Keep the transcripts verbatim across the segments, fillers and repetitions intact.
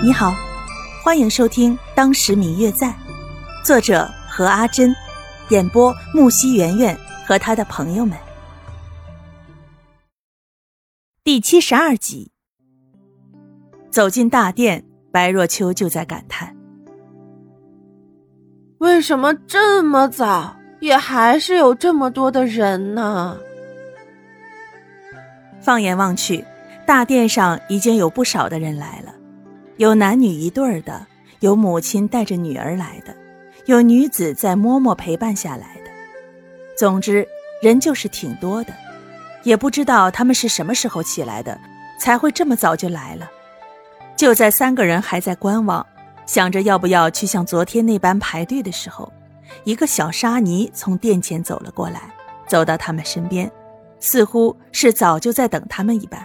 你好，欢迎收听《当时明月在》，作者何阿珍，演播木西圆圆和他的朋友们。第七十二集。走进大殿，白若秋就在感叹：为什么这么早，也还是有这么多的人呢？放眼望去，大殿上已经有不少的人来了，有男女一对的，有母亲带着女儿来的，有女子在嬷嬷陪伴下来的。总之，人就是挺多的，也不知道他们是什么时候起来的，才会这么早就来了。就在三个人还在观望，想着要不要去像昨天那般排队的时候，一个小沙弥从殿前走了过来，走到他们身边，似乎是早就在等他们一般。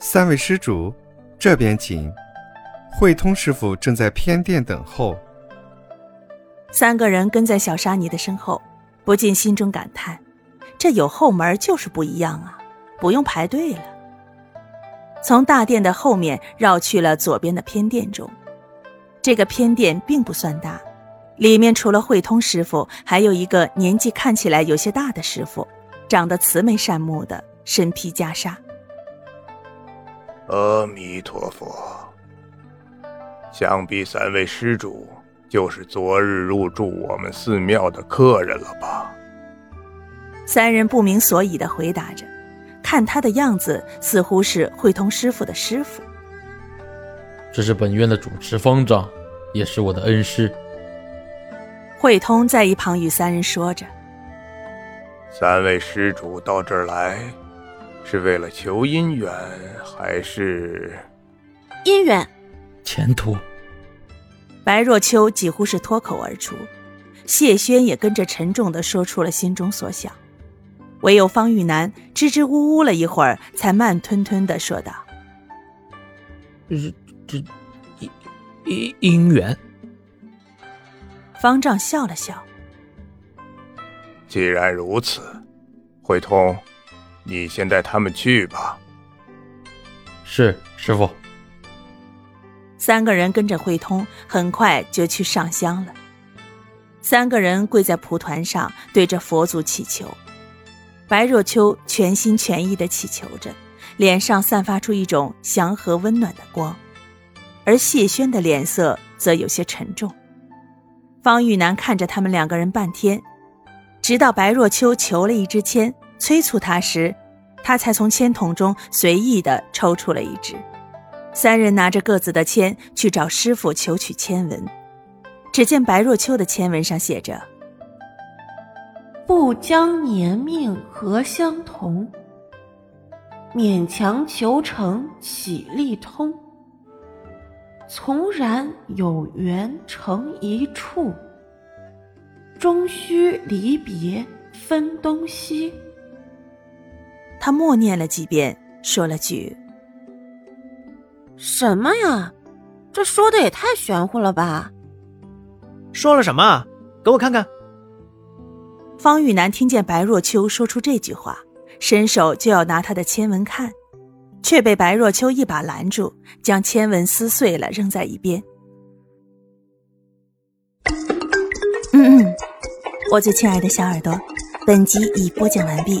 三位施主，这边请。慧通师傅正在偏殿等候。三个人跟在小沙弥的身后，不禁心中感叹，这有后门就是不一样啊，不用排队了。从大殿的后面绕去了左边的偏殿中。这个偏殿并不算大，里面除了慧通师傅，还有一个年纪看起来有些大的师傅，长得慈眉善目的，身披袈裟。阿弥陀佛，想必三位施主就是昨日入住我们寺庙的客人了吧？三人不明所以地回答着，看他的样子似乎是慧通师傅的师傅。这是本院的主持方丈，也是我的恩师。慧通在一旁与三人说着。三位施主到这儿来，是为了求姻缘还是姻缘前途？白若秋几乎是脱口而出，谢轩也跟着沉重地说出了心中所想，唯有方玉南支支吾吾了一会儿，才慢吞吞地说道：这姻缘。方丈笑了笑：既然如此，慧通，你先带他们去吧。是，师父。三个人跟着慧通，很快就去上香了。三个人跪在蒲团上，对着佛祖祈求。白若秋全心全意地祈求着，脸上散发出一种祥和温暖的光，而谢轩的脸色则有些沉重。方玉南看着他们两个人半天，直到白若秋求了一支签，催促他时，他才从签筒中随意地抽出了一支。三人拿着各自的签去找师傅求取签文，只见白若秋的签文上写着：不将年命何相同，勉强求成岂力通，从然有缘成一处，终须离别分东西。他默念了几遍，说了句：什么呀，这说的也太玄乎了吧。说了什么？给我看看。方玉南听见白若秋说出这句话，伸手就要拿他的签文看，却被白若秋一把拦住，将签文撕碎了扔在一边。嗯嗯，我最亲爱的小耳朵，本集已播讲完毕，